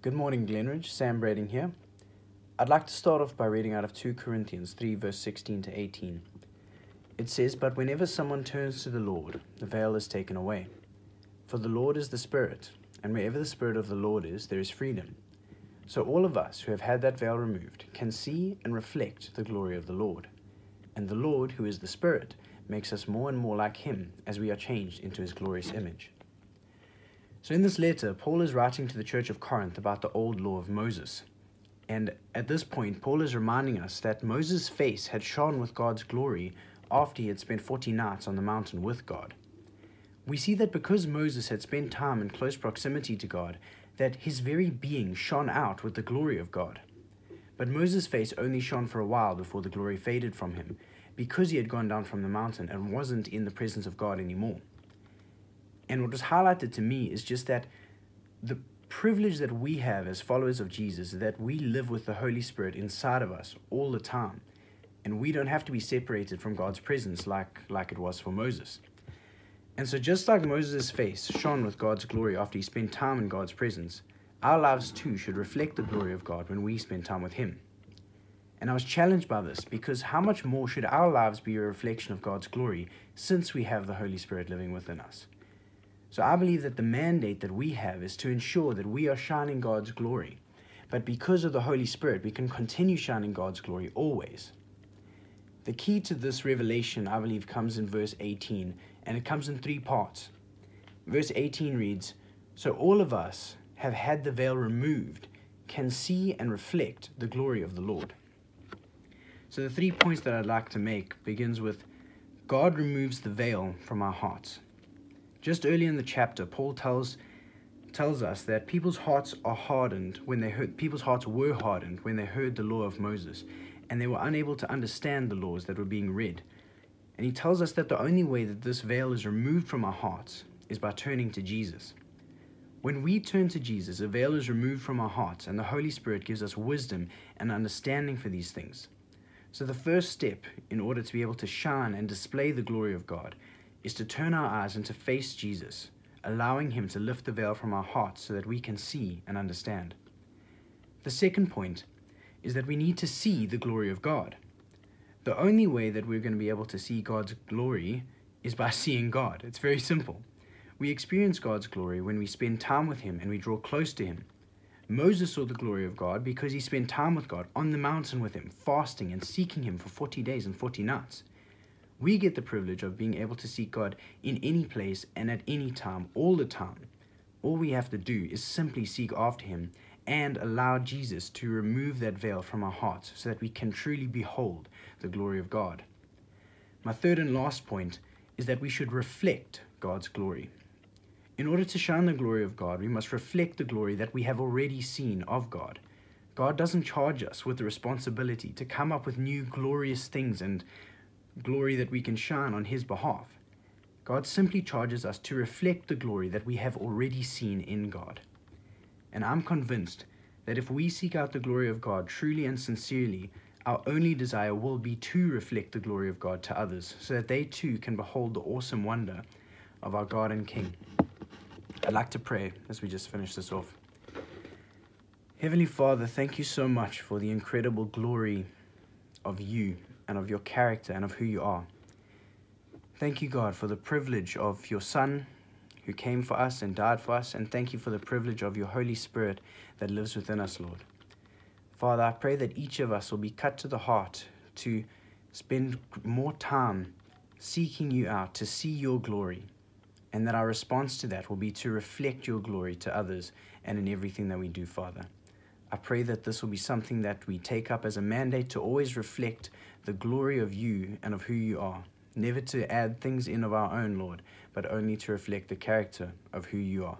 Good morning, Glenridge. Sam Braden here. I'd like to start off by reading out of 2 Corinthians 3, verse 16 to 18. It says, "But whenever someone turns to the Lord, the veil is taken away. For the Lord is the Spirit, and wherever the Spirit of the Lord is, there is freedom. So all of us who have had that veil removed can see and reflect the glory of the Lord. And the Lord, who is the Spirit, makes us more and more like Him as we are changed into His glorious image." So in this letter, Paul is writing to the church of Corinth about the old law of Moses. And at this point, Paul is reminding us that Moses' face had shone with God's glory after he had spent 40 nights on the mountain with God. We see that because Moses had spent time in close proximity to God, that his very being shone out with the glory of God. But Moses' face only shone for a while before the glory faded from him, because he had gone down from the mountain and wasn't in the presence of God anymore. And what was highlighted to me is just that the privilege that we have as followers of Jesus is that we live with the Holy Spirit inside of us all the time. And we don't have to be separated from God's presence like it was for Moses. And so just like Moses' face shone with God's glory after he spent time in God's presence, our lives too should reflect the glory of God when we spend time with Him. And I was challenged by this because how much more should our lives be a reflection of God's glory since we have the Holy Spirit living within us? So I believe that the mandate that we have is to ensure that we are shining God's glory. But because of the Holy Spirit, we can continue shining God's glory always. The key to this revelation, I believe, comes in verse 18, and it comes in three parts. Verse 18 reads, "So all of us have had the veil removed, can see and reflect the glory of the Lord." So the 3 points that I'd like to make begins with, God removes the veil from our hearts. Just early in the chapter, Paul tells us that people's hearts were hardened when they heard the law of Moses, and they were unable to understand the laws that were being read. And he tells us that the only way that this veil is removed from our hearts is by turning to Jesus. When we turn to Jesus, a veil is removed from our hearts, and the Holy Spirit gives us wisdom and understanding for these things. So the first step in order to be able to shine and display the glory of God is to turn our eyes and to face Jesus, allowing Him to lift the veil from our hearts so that we can see and understand. The second point is that we need to see the glory of God. The only way that we're going to be able to see God's glory is by seeing God. It's very simple. We experience God's glory when we spend time with Him and we draw close to Him. Moses saw the glory of God because he spent time with God on the mountain with Him, fasting and seeking Him for 40 days and 40 nights. We get the privilege of being able to seek God in any place and at any time, all the time. All we have to do is simply seek after Him and allow Jesus to remove that veil from our hearts so that we can truly behold the glory of God. My third and last point is that we should reflect God's glory. In order to shine the glory of God, we must reflect the glory that we have already seen of God. God doesn't charge us with the responsibility to come up with new glorious things and glory that we can shine on His behalf. God simply charges us to reflect the glory that we have already seen in God. And I'm convinced that if we seek out the glory of God truly and sincerely, our only desire will be to reflect the glory of God to others so that they too can behold the awesome wonder of our God and King. I'd like to pray as we just finish this off. Heavenly Father, thank You so much for the incredible glory of You and of Your character and of who You are. Thank You, God, for the privilege of Your Son who came for us and died for us, and thank You for the privilege of Your Holy Spirit that lives within us, Lord. Father, I pray that each of us will be cut to the heart to spend more time seeking You out, to see Your glory, and that our response to that will be to reflect Your glory to others and in everything that we do, Father. I pray that this will be something that we take up as a mandate to always reflect the glory of You and of who You are, never to add things in of our own, Lord, but only to reflect the character of who You are.